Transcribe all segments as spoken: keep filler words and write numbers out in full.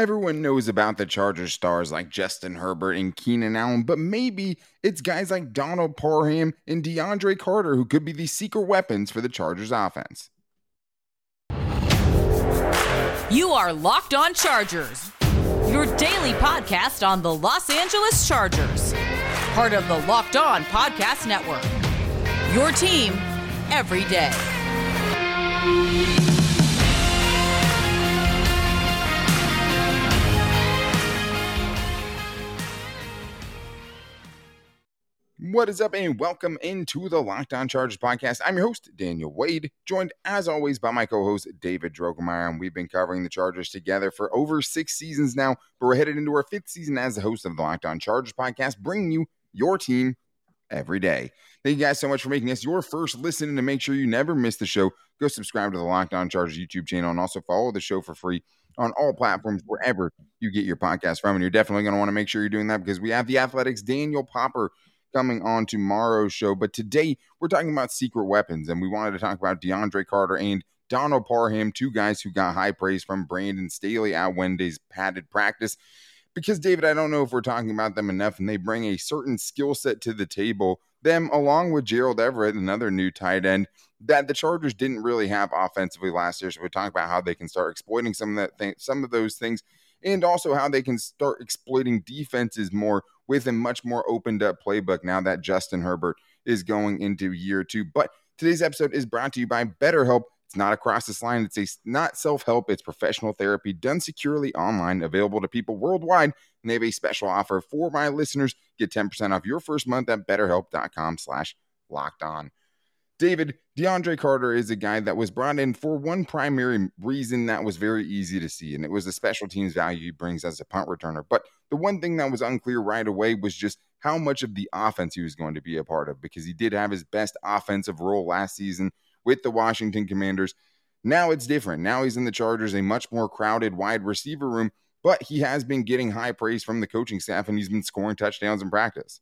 Everyone knows about the Chargers stars like Justin Herbert and Keenan Allen, but maybe it's guys like Donald Parham and DeAndre Carter who could be the secret weapons for the Chargers offense. You are Locked On Chargers, your daily podcast on the Los Angeles Chargers, part of the Locked On Podcast Network, your team every day. What is up, and welcome into the Locked On Chargers podcast. I'm your host, Daniel Wade, joined as always by my co-host, David Droegemeyer, and we've been covering the Chargers together for over six seasons now, but we're headed into our fifth season as the host of the Locked On Chargers podcast, bringing you your team every day. Thank you guys so much for making us your first listen, and to make sure you never miss the show, go subscribe to the Locked On Chargers YouTube channel and also follow the show for free on all platforms wherever you get your podcast from, and you're definitely going to want to make sure you're doing that because we have The Athletic's Daniel Popper coming on tomorrow's show. But today we're talking about secret weapons, and we wanted to talk about DeAndre Carter and Donald Parham, two guys who got high praise from Brandon Staley at Wednesday's padded practice, because David, I don't know if we're talking about them enough, and they bring a certain skill set to the table, them along with Gerald Everett, another new tight end, that the Chargers didn't really have offensively last year. So we talk about how they can start exploiting some of that thing, some of those things, and also how they can start exploiting defenses more with a much more opened up playbook now that Justin Herbert is going into year two. But today's episode is brought to you by BetterHelp. It's not across this line. It's a, not self-help. It's professional therapy done securely online, available to people worldwide. And they have a special offer for my listeners. Get ten percent off your first month at betterhelp.com slash locked on. David, DeAndre Carter is a guy that was brought in for one primary reason that was very easy to see, and it was the special teams value he brings as a punt returner. But the one thing that was unclear right away was just how much of the offense he was going to be a part of, because he did have his best offensive role last season with the Washington Commanders. Now it's different. Now he's in the Chargers, a much more crowded wide receiver room, but he has been getting high praise from the coaching staff, and he's been scoring touchdowns in practice.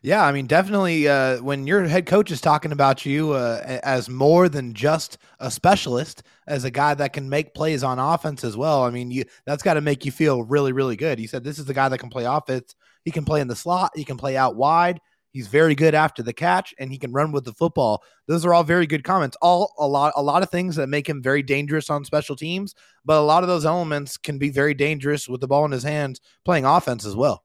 Yeah, I mean, definitely uh, when your head coach is talking about you uh, as more than just a specialist, as a guy that can make plays on offense as well, I mean, you, that's got to make you feel really, really good. He said, this is the guy that can play offense. He can play in the slot. He can play out wide. He's very good after the catch, and he can run with the football. Those are all very good comments. All a lot, a lot of things that make him very dangerous on special teams, but a lot of those elements can be very dangerous with the ball in his hands playing offense as well.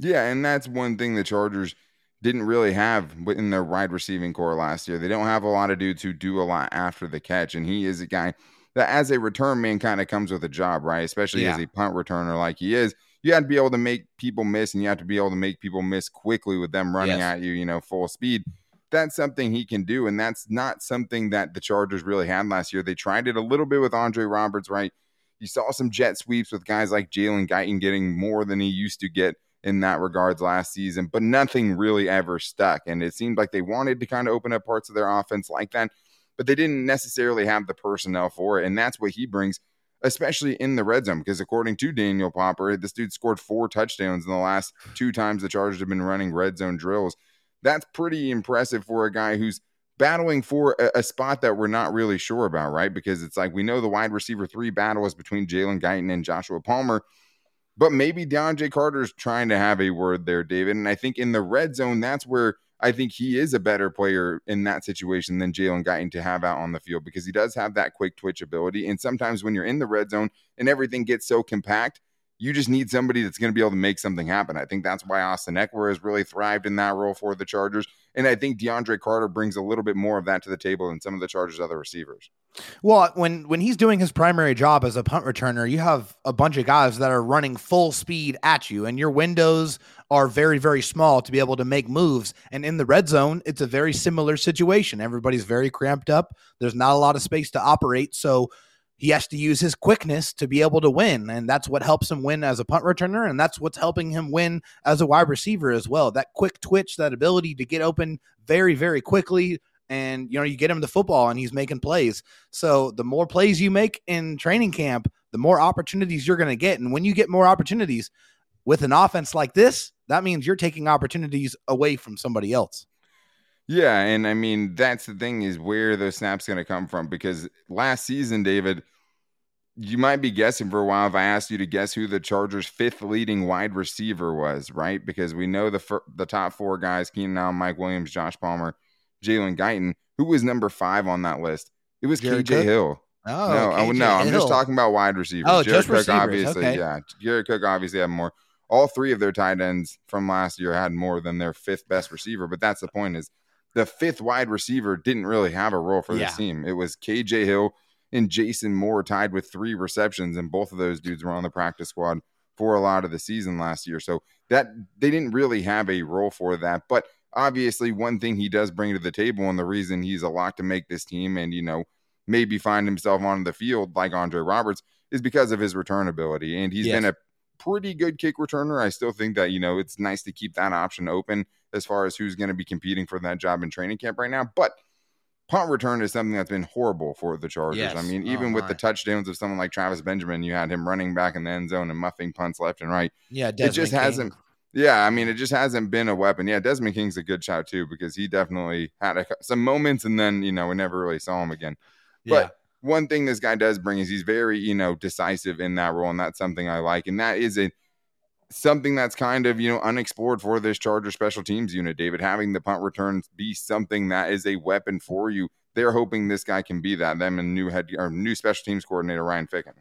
Yeah, and that's one thing the Chargers didn't really have in their wide receiving core last year. They don't have a lot of dudes who do a lot after the catch, and he is a guy that as a return man kind of comes with a job, right? Especially yeah. as a punt returner like he is. You have to be able to make people miss, and you have to be able to make people miss quickly with them running yes. at you, you know, full speed. That's something he can do, and that's not something that the Chargers really had last year. They tried it a little bit with Andre Roberts, right? You saw some jet sweeps with guys like Jalen Guyton getting more than he used to get in that regards last season, but nothing really ever stuck. And it seemed like they wanted to kind of open up parts of their offense like that, but they didn't necessarily have the personnel for it. And that's what he brings, especially in the red zone, because according to Daniel Popper, this dude scored four touchdowns in the last two times the Chargers have been running red zone drills. That's pretty impressive for a guy who's battling for a, a spot that we're not really sure about, right? Because it's like, we know the wide receiver three battle is between Jalen Guyton and Joshua Palmer, but maybe DeAndre Carter's trying to have a word there, David. And I think in the red zone, that's where I think he is a better player in that situation than Jalen Guyton to have out on the field, because he does have that quick twitch ability. And sometimes when you're in the red zone and everything gets so compact, you just need somebody that's going to be able to make something happen. I think that's why Austin Ekeler has really thrived in that role for the Chargers. And I think DeAndre Carter brings a little bit more of that to the table than some of the Chargers' other receivers. Well, when, when he's doing his primary job as a punt returner, you have a bunch of guys that are running full speed at you, and your windows are very, very small to be able to make moves. And in the red zone, it's a very similar situation. Everybody's very cramped up. There's not a lot of space to operate. So he has to use his quickness to be able to win, and that's what helps him win as a punt returner, and that's what's helping him win as a wide receiver as well. That quick twitch, that ability to get open very, very quickly, and you know, you get him the football, and he's making plays. So the more plays you make in training camp, the more opportunities you're going to get, and when you get more opportunities with an offense like this, that means you're taking opportunities away from somebody else. Yeah, and I mean, that's the thing, is where those snaps going to come from, because last season, David, you might be guessing for a while if I asked you to guess who the Chargers' fifth leading wide receiver was, right? Because we know the fir- the top four guys, Keenan Allen, Mike Williams, Josh Palmer, Jalen Guyton. Who was number five on that list? It was Jared K J Cook? Hill. Oh, no, K J I, no, I'm Hill. Just talking about wide receivers. Oh, Jared just Cook, receivers. Obviously, okay. Yeah. Jared Cook obviously had more. All three of their tight ends from last year had more than their fifth best receiver. But that's the point is the fifth wide receiver didn't really have a role for yeah. this team. It was K J Hill and Jason Moore tied with three receptions, and both of those dudes were on the practice squad for a lot of the season last year. So that they didn't really have a role for that. But obviously, one thing he does bring to the table and the reason he's a lock to make this team and, you know, maybe find himself on the field like Andre Roberts is because of his return ability. And he's yes. been a pretty good kick returner. I still think that, you know, it's nice to keep that option open as far as who's going to be competing for that job in training camp right now. But punt return is something that's been horrible for the Chargers. Yes. I mean, even oh, with the touchdowns of someone like Travis Benjamin, you had him running back in the end zone and muffing punts left and right. Yeah, Desmond it just King. hasn't. Yeah, I mean, it just hasn't been a weapon. Yeah, Desmond King's a good shout too because he definitely had a, some moments, and then, you know, we never really saw him again. But yeah. one thing this guy does bring is he's very, you know, decisive in that role, and that's something I like. And that is a something that's kind of, you know, unexplored for this Charger special teams unit, David, having the punt returns be something that is a weapon for you. They're hoping this guy can be that, them and new head or new special teams coordinator, Ryan Ficken.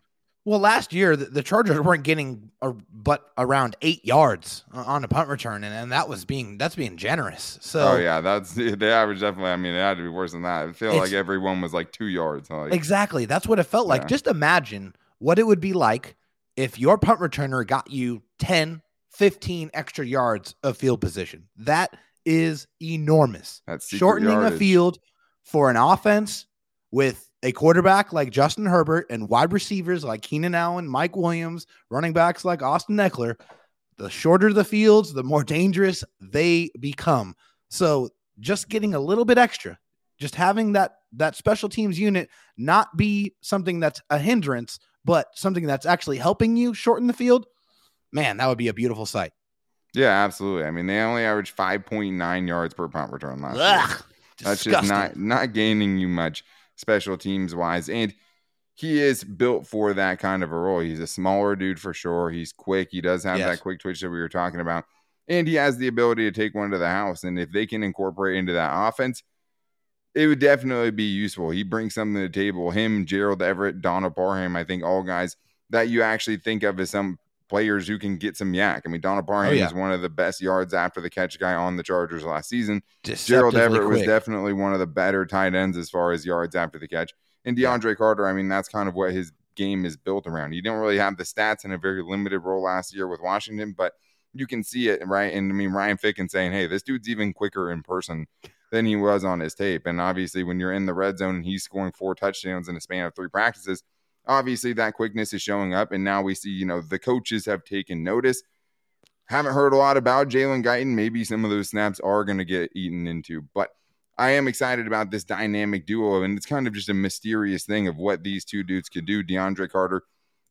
Well, last year, the, the Chargers weren't getting a, but around eight yards on a punt return, and, and that was being that's being generous. So, oh, yeah, that's the average definitely. I mean, it had to be worse than that. It felt like everyone was like two yards. Like, exactly. That's what it felt yeah. like. Just imagine what it would be like if your punt returner got you ten, fifteen extra yards of field position. That is enormous. That's shortening yardage. A field for an offense with a quarterback like Justin Herbert and wide receivers like Keenan Allen, Mike Williams, running backs like Austin Ekeler. The shorter the fields, the more dangerous they become. So just getting a little bit extra, just having that that special teams unit not be something that's a hindrance, but something that's actually helping you shorten the field, man, that would be a beautiful sight. Yeah, absolutely. I mean, they only averaged five point nine yards per punt return last Ugh, year. That's disgusting. Just not, not gaining you much special teams wise. And he is built for that kind of a role. He's a smaller dude for sure. He's quick. He does have yes. that quick twitch that we were talking about. And he has the ability to take one to the house. And if they can incorporate into that offense, it would definitely be useful. He brings something to the table. Him, Gerald Everett, Donald Parham, I think all guys that you actually think of as some players who can get some yak. I mean, Donald Parham oh, yeah. is one of the best yards after the catch guy on the Chargers last season. Gerald Everett quick. was definitely one of the better tight ends as far as yards after the catch. And DeAndre yeah. Carter, I mean, that's kind of what his game is built around. You don't really have the stats in a very limited role last year with Washington, but you can see it, right? And I mean, Ryan Ficken saying, hey, this dude's even quicker in person than he was on his tape. And obviously when you're in the red zone and he's scoring four touchdowns in a span of three practices, obviously that quickness is showing up. And now we see, you know, the coaches have taken notice. Haven't heard a lot about Jalen Guyton. Maybe some of those snaps are going to get eaten into, but I am excited about this dynamic duo. And it's kind of just a mysterious thing of what these two dudes could do, DeAndre Carter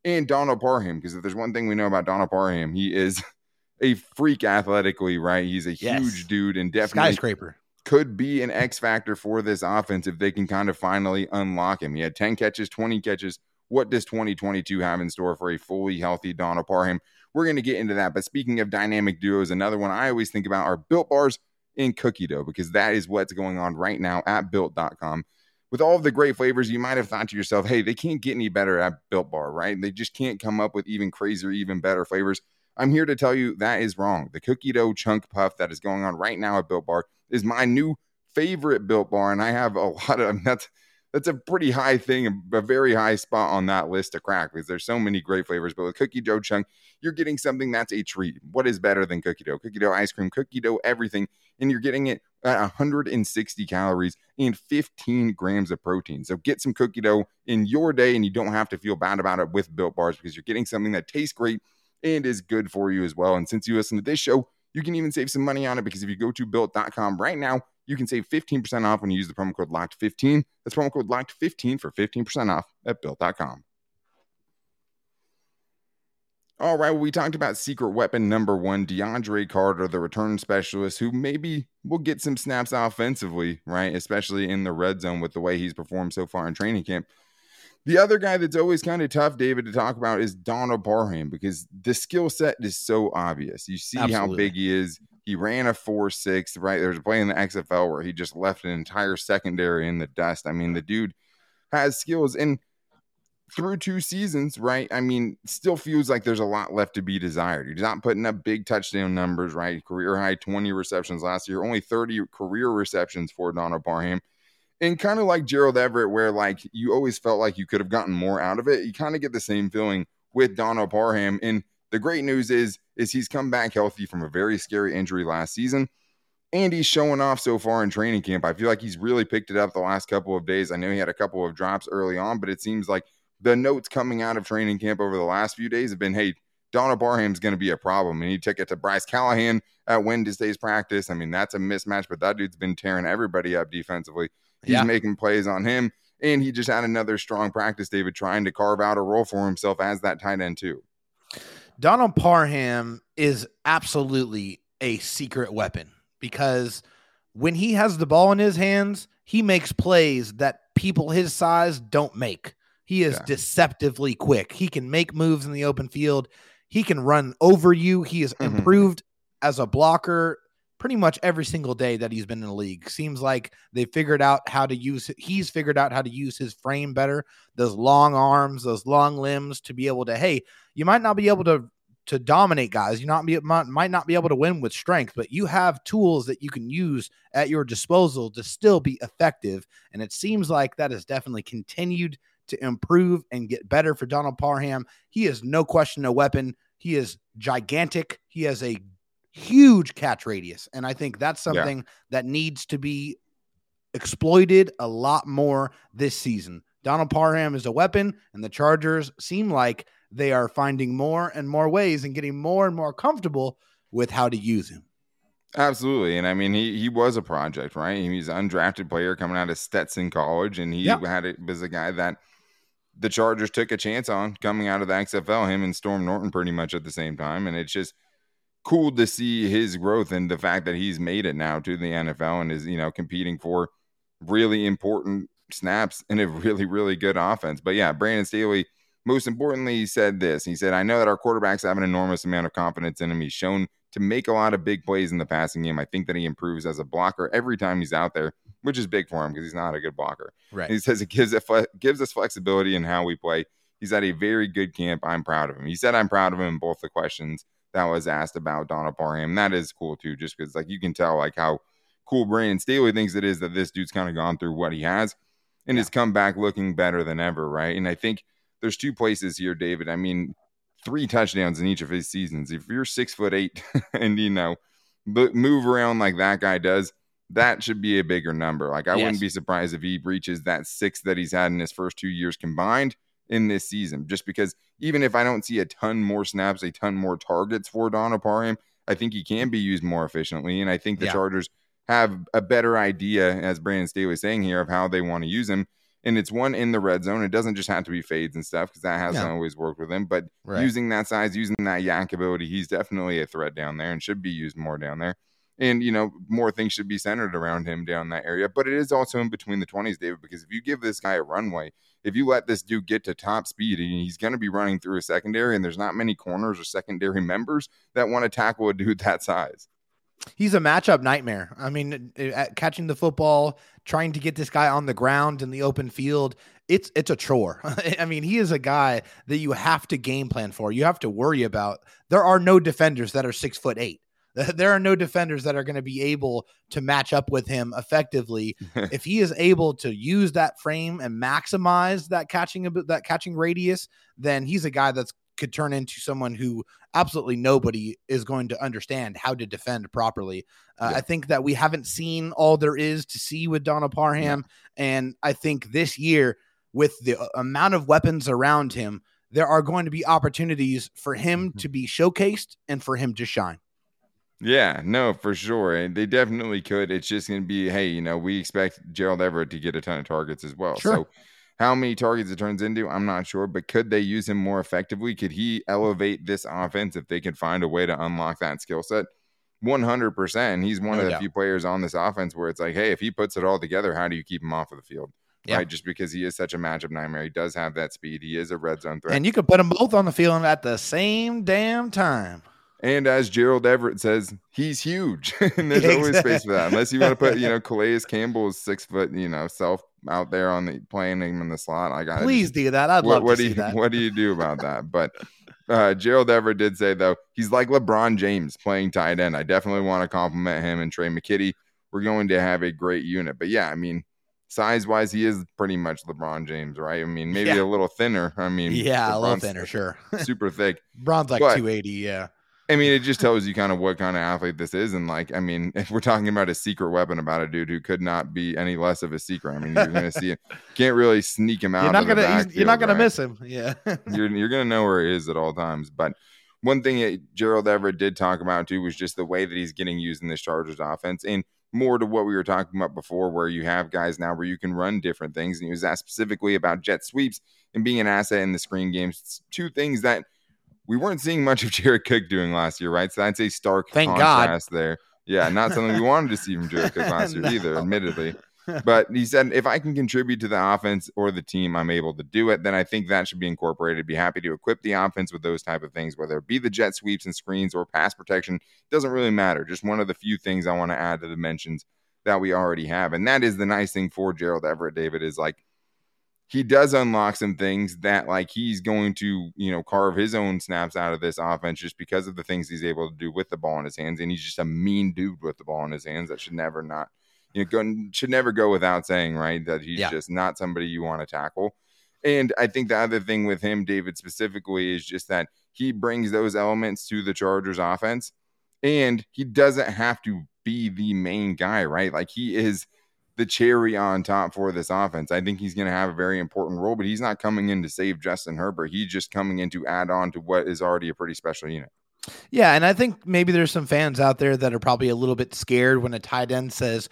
and Donald Parham. Because if there's one thing we know about Donald Parham, he is a freak athletically, right? He's a yes. huge dude and definitely skyscraper. Could be an X factor for this offense if they can kind of finally unlock him. He had ten catches, twenty catches. What does twenty twenty-two have in store for a fully healthy Donald Parham? We're going to get into that. But speaking of dynamic duos, another one I always think about are Built Bars and Cookie Dough, because that is what's going on right now at built dot com. With all of the great flavors, you might have thought to yourself, hey, they can't get any better at Built Bar, right? They just can't come up with even crazier, even better flavors. I'm here to tell you that is wrong. The Cookie Dough Chunk Puff that is going on right now at Built Bar is my new favorite Built Bar, and I have a lot of that's that's a pretty high thing, a very high spot on that list to crack because there's so many great flavors. But with Cookie Dough Chunk, you're getting something that's a treat. What is better than cookie dough? Cookie dough ice cream, cookie dough everything, and you're getting it at one hundred sixty calories and fifteen grams of protein. So get some cookie dough in your day, and you don't have to feel bad about it with Built Bars because you're getting something that tastes great and is good for you as well. And since you listen to this show, you can even save some money on it because if you go to built dot com right now, you can save fifteen percent off when you use the promo code locked fifteen. That's promo code locked fifteen for fifteen percent off at built dot com. All right, well, we talked about secret weapon number one, DeAndre Carter, the return specialist, who maybe will get some snaps offensively, right? Especially in the red zone with the way he's performed so far in training camp. The other guy that's always kind of tough, David, to talk about is Donald Parham, because the skill set is so obvious. You see Absolutely. How big he is. He ran a four six, right? There's a play in the X F L where he just left an entire secondary in the dust. I mean, the dude has skills. And through two seasons, right, I mean, still feels like there's a lot left to be desired. He's not putting up big touchdown numbers, right? Career-high twenty receptions last year, only thirty career receptions for Donald Parham. And kind of like Gerald Everett, where, like, you always felt like you could have gotten more out of it, you kind of get the same feeling with Donald Parham. And the great news is, is he's come back healthy from a very scary injury last season, and he's showing off so far in training camp. I feel like he's really picked it up the last couple of days. I know he had a couple of drops early on, but it seems like the notes coming out of training camp over the last few days have been, hey, Donald Parham's going to be a problem. And he took it to Bryce Callahan at Wednesday's practice. I mean, that's a mismatch, but that dude's been tearing everybody up defensively. He's yeah. making plays on him, and he just had another strong practice, David, trying to carve out a role for himself as that tight end too. Donald Parham is absolutely a secret weapon, because when he has the ball in his hands, he makes plays that people his size don't make. He is yeah. deceptively quick. He can make moves in the open field. He can run over you. He has mm-hmm. improved as a blocker pretty much every single day that he's been in the league. Seems like they figured out how to use it. He's figured out how to use his frame better, those long arms, those long limbs, to be able to, hey, you might not be able to to dominate guys. You not be, might, might not be able to win with strength, but you have tools that you can use at your disposal to still be effective. And it seems like that has definitely continued to improve and get better for Donald Parham. He is no question a weapon. He is gigantic. He has a huge catch radius. And I think that's something yeah. that needs to be exploited a lot more this season. Donald Parham is a weapon, and the Chargers seem like they are finding more and more ways and getting more and more comfortable with how to use him. Absolutely. And I mean, he he was a project, right? He's an undrafted player coming out of Stetson College, and he yep. had it was a guy that the Chargers took a chance on coming out of the X F L, him and Storm Norton pretty much at the same time. And it's just cool to see his growth and the fact that he's made it now to the N F L and is, you know, competing for really important snaps in a really, really good offense. But yeah, Brandon Staley, most importantly, he said this. He said, I know that our quarterbacks have an enormous amount of confidence in him. He's shown to make a lot of big plays in the passing game. I think that he improves as a blocker every time he's out there, which is big for him because he's not a good blocker. Right. And he says it gives, it fle- gives us flexibility in how we play. He's had a very good camp. I'm proud of him. He said, I'm proud of him in both the questions that was asked about Donald Parham. That is cool too, just because like you can tell like how cool Brandon Staley thinks it is that this dude's kind of gone through what he has and yeah. has come back looking better than ever, right? And I think there's two places here, David. I mean, three touchdowns in each of his seasons. If you're six foot eight and, you know, move around like that guy does, that should be a bigger number. Like I yes. wouldn't be surprised if he breaches that six that he's had in his first two years combined in this season, just because even if I don't see a ton more snaps, a ton more targets for Donald Parham, I think he can be used more efficiently. And I think the yeah. Chargers have a better idea, as Brandon Staley was saying here, of how they want to use him. And it's one in the red zone. It doesn't just have to be fades and stuff because that hasn't no. always worked with him. But right. using that size, using that yak ability, he's definitely a threat down there and should be used more down there. And, you know, more things should be centered around him down that area. But it is also in between the twenties, David, because if you give this guy a runway, if you let this dude get to top speed, he's going to be running through a secondary, and there's not many corners or secondary members that want to tackle a dude that size. He's a matchup nightmare. I mean, catching the football, trying to get this guy on the ground in the open field, it's it's a chore. I mean, he is a guy that you have to game plan for. You have to worry about. There are no defenders that are six foot eight. There are no defenders that are going to be able to match up with him effectively. If he is able to use that frame and maximize that catching that catching radius, then he's a guy that's could turn into someone who absolutely nobody is going to understand how to defend properly. Uh, yeah. I think that we haven't seen all there is to see with Donald Parham. Yeah. And I think this year, with the amount of weapons around him, there are going to be opportunities for him mm-hmm. to be showcased and for him to shine. Yeah, no, for sure. And they definitely could. It's just going to be, hey, you know, we expect Gerald Everett to get a ton of targets as well. Sure. So how many targets it turns into, I'm not sure, but could they use him more effectively? Could he elevate this offense if they could find a way to unlock that skill set? one hundred percent. He's one no of the doubt. few players on this offense where it's like, hey, if he puts it all together, how do you keep him off of the field? yeah. right? Just because he is such a matchup nightmare. He does have that speed. He is a red zone threat. And you could put them both on the field at the same damn time. And as Gerald Everett says, he's huge, and there's exactly. always space for that. Unless you want to put, you know, Calais Campbell's six foot, you know, self out there on the playing him in the slot. I got please do that. I'd what, love what to do that. What do you do about that? But uh, Gerald Everett did say though, he's like LeBron James playing tight end. I definitely want to compliment him and Trey McKitty. We're going to have a great unit. But yeah, I mean, size wise, he is pretty much LeBron James, right? I mean, maybe yeah. a little thinner. I mean, yeah, LeBron's a little thinner, sure. super thick. LeBron's like but, two eighty, yeah. I mean, it just tells you kind of what kind of athlete this is. And like, I mean, if we're talking about a secret weapon about a dude who could not be any less of a secret, I mean, you're going to see it. Can't really sneak him out. You're not going to, you're not going right? to miss him. Yeah. you're you're going to know where he is at all times. But one thing that Gerald Everett did talk about too, was just the way that he's getting used in this Chargers offense, and more to what we were talking about before, where you have guys now where you can run different things. And he was asked specifically about jet sweeps and being an asset in the screen games. It's two things that we weren't seeing much of Jared Cook doing last year, right? So that's a stark Thank contrast God. There. Yeah, not something we wanted to see from Jared Cook last year no. either, admittedly. But he said, if I can contribute to the offense or the team, I'm able to do it, then I think that should be incorporated. Be happy to equip the offense with those type of things, whether it be the jet sweeps and screens or pass protection. It doesn't really matter. Just one of the few things I want to add to the mentions that we already have. And that is the nice thing for Gerald Everett, David, is like, he does unlock some things that like he's going to, you know, carve his own snaps out of this offense just because of the things he's able to do with the ball in his hands. And he's just a mean dude with the ball in his hands. That should never not, you know, go, should never go without saying, right? That he's yeah. just not somebody you want to tackle. And I think the other thing with him, David, specifically is just that he brings those elements to the Chargers offense, and he doesn't have to be the main guy, right? Like he is the cherry on top for this offense. I think he's going to have a very important role, but he's not coming in to save Justin Herbert. He's just coming in to add on to what is already a pretty special unit. Yeah, and I think maybe there's some fans out there that are probably a little bit scared when a tight end says,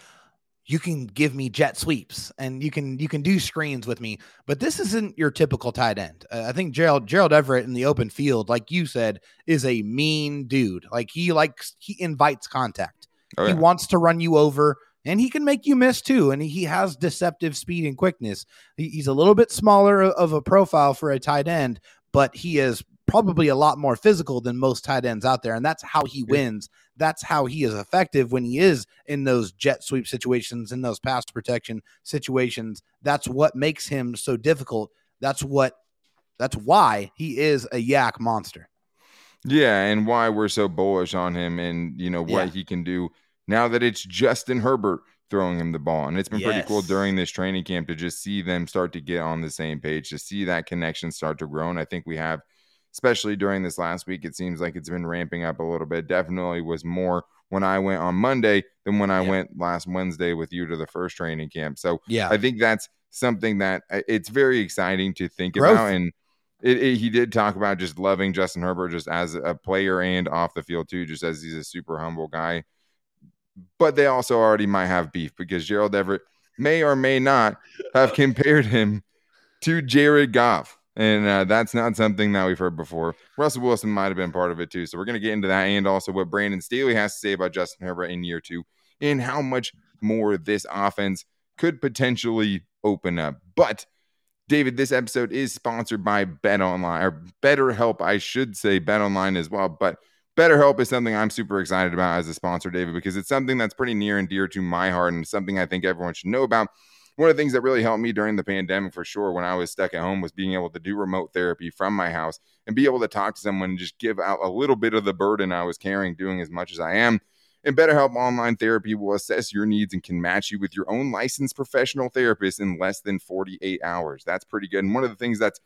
you can give me jet sweeps and you can you can do screens with me. But this isn't your typical tight end. Uh, I think Gerald Gerald Everett in the open field, like you said, is a mean dude. Like he likes he invites contact. Oh, yeah. He wants to run you over. And he can make you miss, too, and he has deceptive speed and quickness. He's a little bit smaller of a profile for a tight end, but he is probably a lot more physical than most tight ends out there, and that's how he wins. That's how he is effective when he is in those jet sweep situations, in those pass protection situations. That's what makes him so difficult. That's what. That's why he is a yak monster. Yeah, and why we're so bullish on him and, you know, what yeah. he can do. Now that it's Justin Herbert throwing him the ball. And it's been yes. pretty cool during this training camp to just see them start to get on the same page, to see that connection start to grow. And I think we have, especially during this last week, it seems like it's been ramping up a little bit. Definitely was more when I went on Monday than when I yeah. went last Wednesday with you to the first training camp. So yeah. I think that's something that it's very exciting to think Growth. About. And It, it, he did talk about just loving Justin Herbert just as a player and off the field too, just as he's a super humble guy. But they also already might have beef because Gerald Everett may or may not have compared him to Jared Goff. And uh, that's not something that we've heard before. Russell Wilson might have been part of it too. So we're going to get into that and also what Brandon Staley has to say about Justin Herbert in year two and how much more this offense could potentially open up. But David, this episode is sponsored by BetOnline, or BetterHelp. I should say BetOnline as well, but BetterHelp is something I'm super excited about as a sponsor, David, because it's something that's pretty near and dear to my heart and something I think everyone should know about. One of the things that really helped me during the pandemic for sure when I was stuck at home was being able to do remote therapy from my house and be able to talk to someone and just give out a little bit of the burden I was carrying doing as much as I am. And BetterHelp Online Therapy will assess your needs and can match you with your own licensed professional therapist in less than forty-eight hours. That's pretty good. And one of the things that's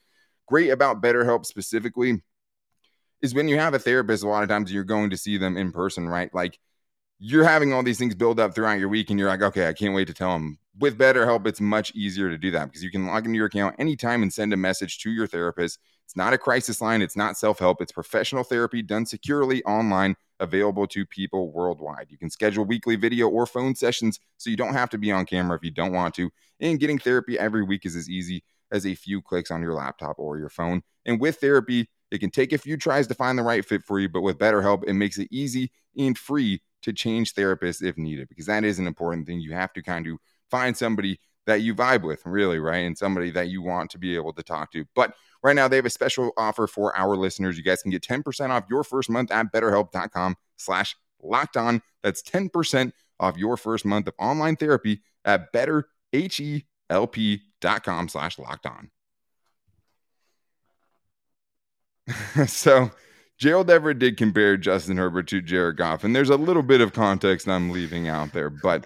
great about BetterHelp specifically is when you have a therapist, a lot of times you're going to see them in person, right? Like you're having all these things build up throughout your week and you're like, okay, I can't wait to tell them. With BetterHelp, it's much easier to do that because you can log into your account anytime and send a message to your therapist. It's not a crisis line. It's not self-help. It's professional therapy done securely online, available to people worldwide. You can schedule weekly video or phone sessions so you don't have to be on camera if you don't want to. And getting therapy every week is as easy as a few clicks on your laptop or your phone. And with therapy, it can take a few tries to find the right fit for you, but with BetterHelp, it makes it easy and free to change therapists if needed, because that is an important thing. You have to kind of find somebody that you vibe with, really, right? And somebody that you want to be able to talk to. But right now, they have a special offer for our listeners. You guys can get ten percent off your first month at BetterHelp.com slash locked on. That's ten percent off your first month of online therapy at BetterHelp.com slash locked on. So Gerald Everett did compare Justin Herbert to Jared Goff, and there's a little bit of context I'm leaving out there, but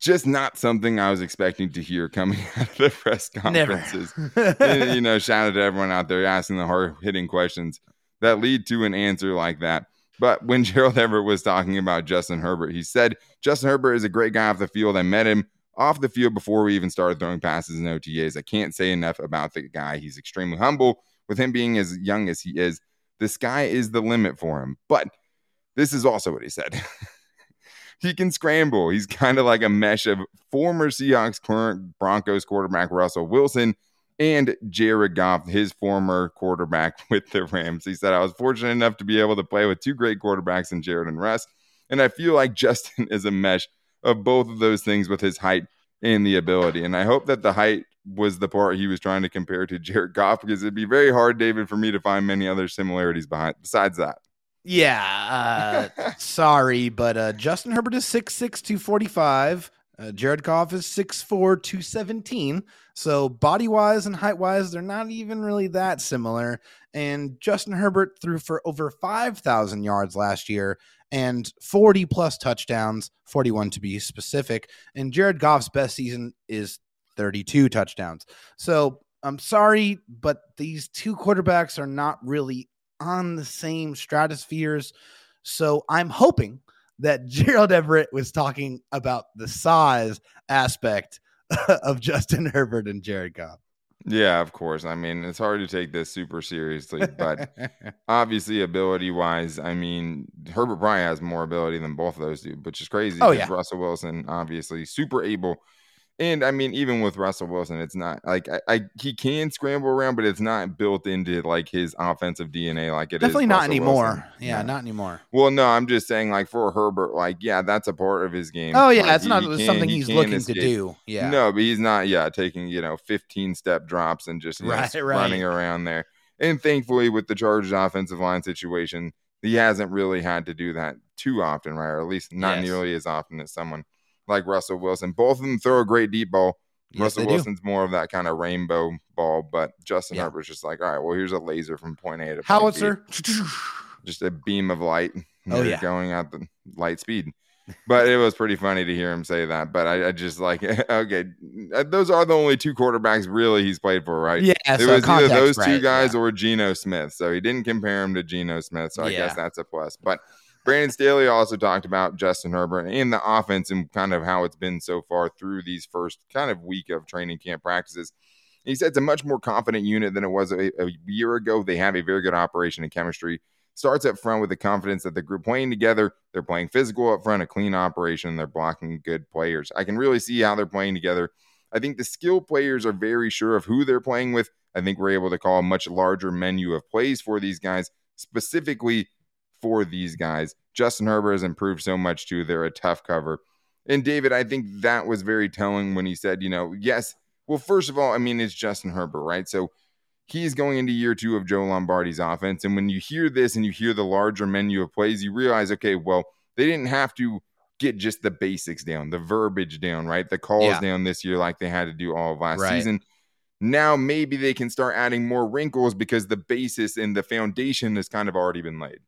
just not something I was expecting to hear coming out of the press conferences. And, you know, shout out to everyone out there asking the hard-hitting questions that lead to an answer like that. But when Gerald Everett was talking about Justin Herbert, he said, Justin Herbert is a great guy off the field. I met him off the field before we even started throwing passes in O T As. I can't say enough about the guy. He's extremely humble. With him being as young as he is, the sky is the limit for him. But this is also what he said. He can scramble. He's kind of like a mesh of former Seahawks, current Broncos quarterback Russell Wilson and Jared Goff, his former quarterback with the Rams. He said, I was fortunate enough to be able to play with two great quarterbacks in Jared and Russ. And I feel like Justin is a mesh of both of those things with his height and the ability. And I hope that the height was the part he was trying to compare to Jared Goff, because it'd be very hard, David, for me to find many other similarities behind besides that. Yeah. Uh, sorry, but uh, Justin Herbert is six six, two forty-five. Uh, Jared Goff is six four, two seventeen. So body wise and height wise, they're not even really that similar. And Justin Herbert threw for over five thousand yards last year and forty plus touchdowns, forty-one to be specific. And Jared Goff's best season is thirty-two touchdowns. So I'm sorry, but these two quarterbacks are not really on the same stratospheres. So I'm hoping that Gerald Everett was talking about the size aspect of Justin Herbert and Jared Goff. Yeah, of course. I mean, it's hard to take this super seriously, but obviously ability-wise, I mean, Herbert probably has more ability than both of those two, which is crazy. Oh, yeah. Russell Wilson, obviously, super able. And I mean, even with Russell Wilson, it's not like I, I he can scramble around, but it's not built into like his offensive D N A. Like it definitely is not Russell anymore. Yeah, yeah, not anymore. Well, no, I'm just saying, like for Herbert, like yeah, that's a part of his game. Oh yeah, like, that's he, not he can, something he he's looking escape. to do. Yeah, no, but he's not. Yeah, taking you know fifteen step drops and just right, know, right. running around there. And thankfully, with the Chargers' offensive line situation, he hasn't really had to do that too often, right? Or at least not yes. nearly as often as someone like Russell Wilson. Both of them throw a great deep ball. Yes, Russell Wilson's do. more of that kind of rainbow ball, but Justin yeah. Herbert's just like, all right, well, here's a laser from point A to point Howitzer. B. Just a beam of light oh, yeah. going out the light speed. But it was pretty funny to hear him say that. But I, I just like, okay, those are the only two quarterbacks really he's played for, right? Yeah, it so was context, either those right, two guys yeah. or Geno Smith. So he didn't compare him to Geno Smith, so I yeah. guess that's a plus. But Brandon Staley also talked about Justin Herbert and the offense and kind of how it's been so far through these first kind of week of training camp practices. He said it's a much more confident unit than it was a, a year ago. They have a very good operation and chemistry. Starts up front with the confidence that the group playing together, they're playing physical up front, a clean operation, they're blocking good players. I can really see how they're playing together. I think the skill players are very sure of who they're playing with. I think we're able to call a much larger menu of plays for these guys, specifically for these guys. Justin Herbert has improved so much too. They're a tough cover. And David, I think that was very telling when he said, you know, yes. Well, first of all, I mean, it's Justin Herbert, right? So he's going into year two of Joe Lombardi's offense. And when you hear this and you hear the larger menu of plays, you realize, okay, well, they didn't have to get just the basics down, the verbiage down, right? The calls yeah. down this year, like they had to do all of last right. season. Now maybe they can start adding more wrinkles because the basis and the foundation has kind of already been laid.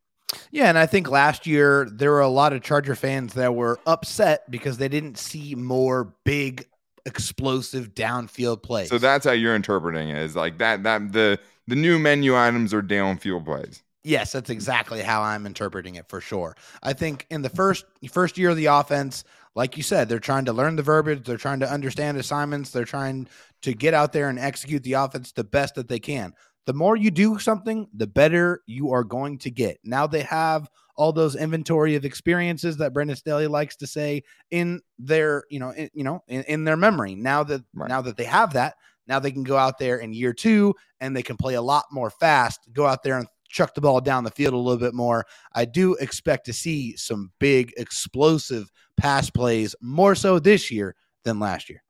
Yeah, and I think last year there were a lot of Charger fans that were upset because they didn't see more big, explosive downfield plays. So that's how you're interpreting it, is like that that the the new menu items are downfield plays. Yes, that's exactly how I'm interpreting it for sure. I think in the first first year of the offense, like you said, they're trying to learn the verbiage, they're trying to understand assignments, they're trying to get out there and execute the offense the best that they can. The more you do something, the better you are going to get. Now they have all those inventory of experiences that Brandon Staley likes to say in their, you know, in, you know, in, in their memory. Now that right. now that they have that, now they can go out there in year two and they can play a lot more fast, go out there and chuck the ball down the field a little bit more. I do expect to see some big explosive pass plays more so this year than last year.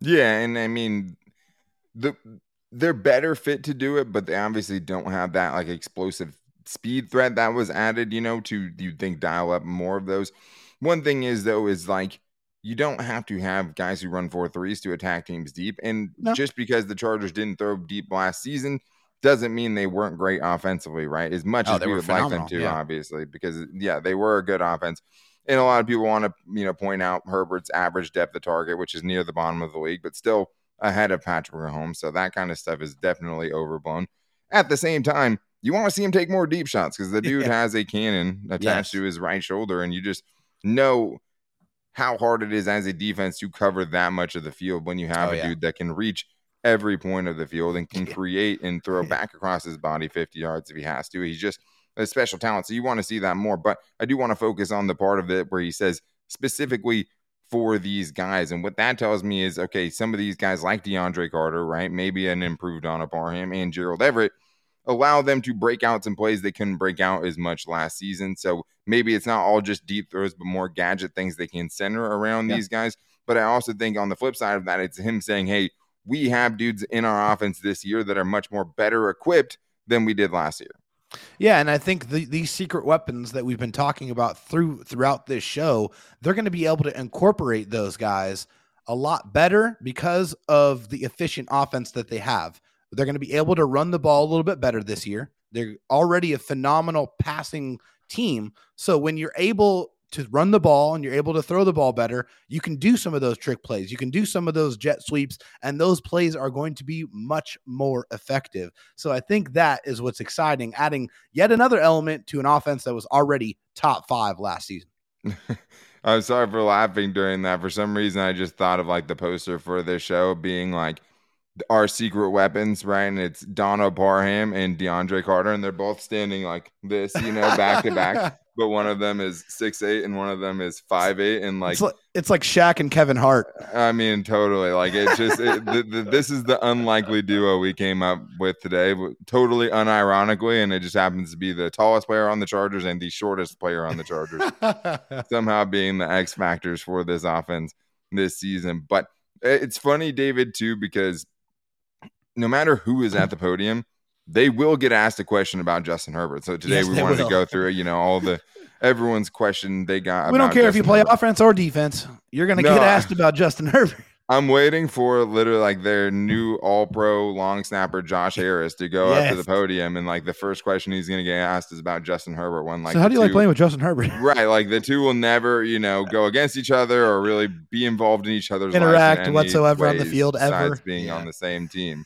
Yeah, and I mean, the they're better fit to do it, but they obviously don't have that like explosive speed threat that was added, you know, to, you'd think, dial up more of those. One thing is, though, is like, you don't have to have guys who run four threes to attack teams deep. And no. just because the Chargers didn't throw deep last season doesn't mean they weren't great offensively, right? As much oh, as we would like them to, yeah. obviously, because, yeah, they were a good offense. And a lot of people want to, you know, point out Herbert's average depth of target, which is near the bottom of the league, but still ahead of Patrick Mahomes. So that kind of stuff is definitely overblown. At the same time, you want to see him take more deep shots because the dude yeah. has a cannon attached yes. to his right shoulder, and you just know how hard it is as a defense to cover that much of the field when you have oh, a yeah. dude that can reach every point of the field and can create and throw back across his body fifty yards if he has to. He's just a special talent, so you want to see that more. But I do want to focus on the part of it where he says specifically for these guys, and what that tells me is, okay, some of these guys like DeAndre Carter, right, maybe an improved Donald Parham and Gerald Everett, allow them to break out some plays they couldn't break out as much last season. So maybe it's not all just deep throws, but more gadget things they can center around yeah. these guys. But I also think on the flip side of that, it's him saying, hey, we have dudes in our offense this year that are much more better equipped than we did last year. Yeah, and I think the, these secret weapons that we've been talking about through throughout this show, they're going to be able to incorporate those guys a lot better because of the efficient offense that they have. They're going to be able to run the ball a little bit better this year. They're already a phenomenal passing team. So when you're able to run the ball and you're able to throw the ball better, you can do some of those trick plays. You can do some of those jet sweeps, and those plays are going to be much more effective. So I think that is what's exciting, adding yet another element to an offense that was already top five last season. I'm sorry for laughing during that. For some reason, I just thought of like the poster for this show being like, our secret weapons, right? And it's Donald Parham and DeAndre Carter, and they're both standing like this, you know, back to back. But one of them is six eight and one of them is five eight, and like it's like, it's like Shaq and Kevin Hart. I mean, totally. Like it's just it, the, the, this is the unlikely duo we came up with today, totally unironically, and it just happens to be the tallest player on the Chargers and the shortest player on the Chargers, somehow being the X factors for this offense this season. But it's funny, David, too, because no matter who is at the podium, they will get asked a question about Justin Herbert. So today yes, we wanted will. to go through, you know, all the everyone's question they got. We about don't care Justin if you play Herbert. offense or defense. You're going to no, get asked about Justin Herbert. I'm waiting for literally like their new all-pro long snapper, Josh Harris, to go yes. up to the podium. And like the first question he's going to get asked is about Justin Herbert. One, like, so how do you two, like playing with Justin Herbert? Right. Like the two will never, you know, go against each other or really be involved in each other's interact in whatsoever on the field ever. Being yeah. on the same team.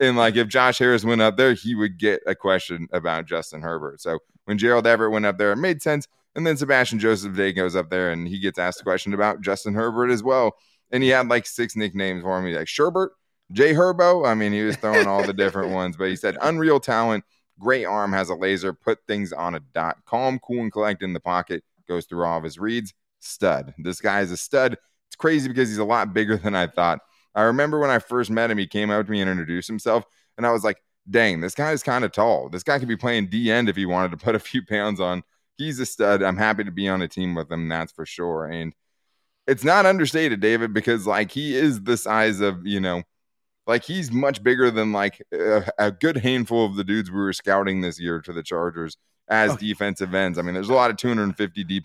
And like if Josh Harris went up there, he would get a question about Justin Herbert. So when Gerald Everett went up there, it made sense. And then Sebastian Joseph Day goes up there and he gets asked a question about Justin Herbert as well. And he had like six nicknames for him. He's like Sherbert, Jay Herbo. I mean, he was throwing all the different ones, but he said unreal talent, great arm, has a laser, put things on a dot, calm, cool, and collect in the pocket, goes through all of his reads, stud. This guy is a stud. It's crazy because he's a lot bigger than I thought. I remember when I first met him, he came up to me and introduced himself, and I was like, dang, this guy is kind of tall. This guy could be playing D-end if he wanted to put a few pounds on. He's a stud. I'm happy to be on a team with him, that's for sure. And it's not understated, David, because like he is the size of, you know, like he's much bigger than like a, a good handful of the dudes we were scouting this year to the Chargers as oh. defensive ends. I mean, there's a lot of two hundred fifty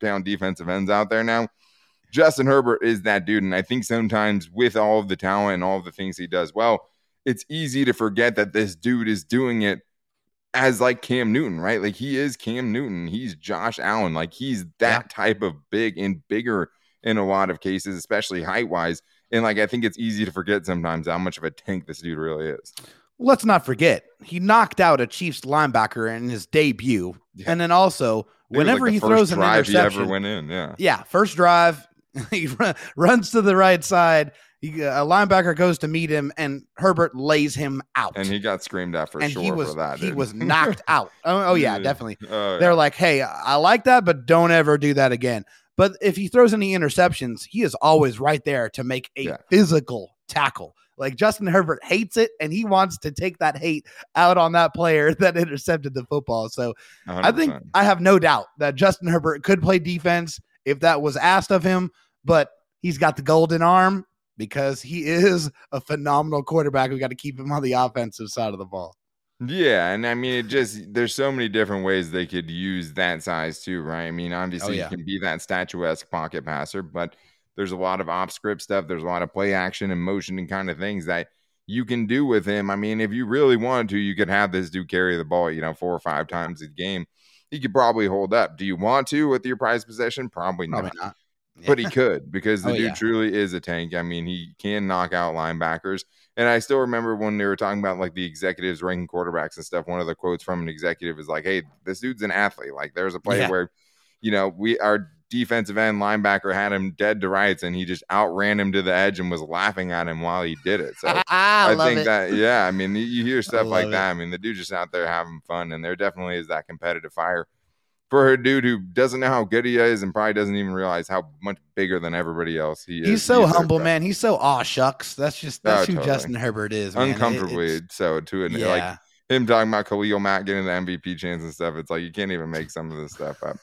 pound defensive ends out there now. Justin Herbert is that dude. And I think sometimes with all of the talent and all of the things he does well, it's easy to forget that this dude is doing it as like Cam Newton, right? Like he is Cam Newton. He's Josh Allen. Like he's that yeah. type of big and bigger in a lot of cases, especially height-wise. And, like, I think it's easy to forget sometimes how much of a tank this dude really is. Let's not forget, he knocked out a Chiefs linebacker in his debut. Yeah. And then also, whenever like the he throws an interception. He ever went in, yeah. Yeah, first drive, he run, runs to the right side. He, a linebacker goes to meet him, and Herbert lays him out. And he got screamed at for and sure he was, for that. He dude. was knocked out. Oh, oh yeah, definitely. Oh, yeah. They're like, hey, I like that, but don't ever do that again. But if he throws any interceptions, he is always right there to make a yeah. physical tackle. Like Justin Herbert hates it, and he wants to take that hate out on that player that intercepted the football. So one hundred percent. I think I have no doubt that Justin Herbert could play defense if that was asked of him, but he's got the golden arm. because he is a phenomenal quarterback. We got to keep him on the offensive side of the ball. Yeah, and I mean, it just, there's so many different ways they could use that size too, right? I mean, obviously, oh, yeah. he can be that statuesque pocket passer, but there's a lot of off script stuff. There's a lot of play action and motion and kind of things that you can do with him. I mean, if you really wanted to, you could have this dude carry the ball, you know, four or five times a game. He could probably hold up. Do you want to with your prized possession? Probably not. Probably not. Yeah. But he could, because the oh, dude yeah. truly is a tank. I mean, he can knock out linebackers. And I still remember when they were talking about, like, the executives ranking quarterbacks and stuff, one of the quotes from an executive is like, hey, this dude's an athlete. Like, there's a play yeah. where, you know, we our defensive end linebacker had him dead to rights, and he just outran him to the edge and was laughing at him while he did it. So I, I, I think it. that, yeah, I mean, you hear stuff like it. that. I mean, the dude's just out there having fun, and there definitely is that competitive fire for a dude who doesn't know how good he is and probably doesn't even realize how much bigger than everybody else he is. He's so either, humble, but. man. He's so aw shucks. That's just that's oh, who totally. Justin Herbert is. Man. Uncomfortably it, so to an, yeah. like him talking about Khalil Mack getting the M V P chance and stuff. It's like you can't even make some of this stuff up.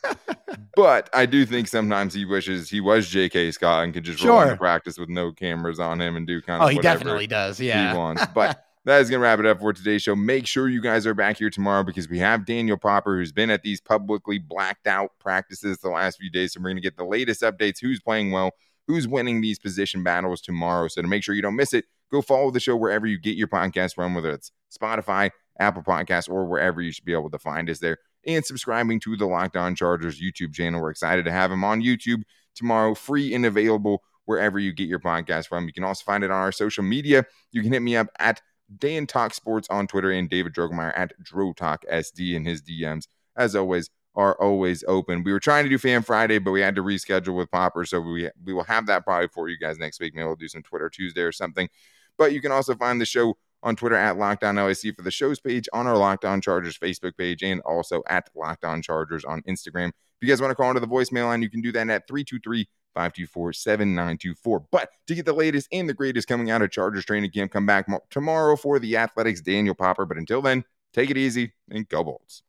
But I do think sometimes he wishes he was J K. Scott and could just sure. roll into practice with no cameras on him and do kind of oh, he whatever definitely does. Yeah, he wants. But. That is going to wrap it up for today's show. Make sure you guys are back here tomorrow, because we have Daniel Popper, who's been at these publicly blacked out practices the last few days. So we're going to get the latest updates, who's playing well, who's winning these position battles tomorrow. So to make sure you don't miss it, go follow the show wherever you get your podcast from, whether it's Spotify, Apple Podcasts, or wherever you should be able to find us there. And subscribing to the Locked On Chargers YouTube channel. We're excited to have him on YouTube tomorrow, free and available wherever you get your podcast from. You can also find it on our social media. You can hit me up at Dan Talk Sports on Twitter, and David Droegemeyer at DroTalkSD, and his D Ms, as always, are always open. We were trying to do Fan Friday, but we had to reschedule with Popper, so we we will have that probably for you guys next week. Maybe we'll do some Twitter Tuesday or something. But you can also find the show on Twitter at LockdownLAC for the show's page, on our Locked On Chargers Facebook page, and also at Locked On Chargers on Instagram. If you guys want to call into the voicemail line, you can do that at three two three, five two four, seven nine two four. But to get the latest and the greatest coming out of Chargers training camp, come back tomorrow for the Athletic's Daniel Popper. But until then, take it easy and go Bolts.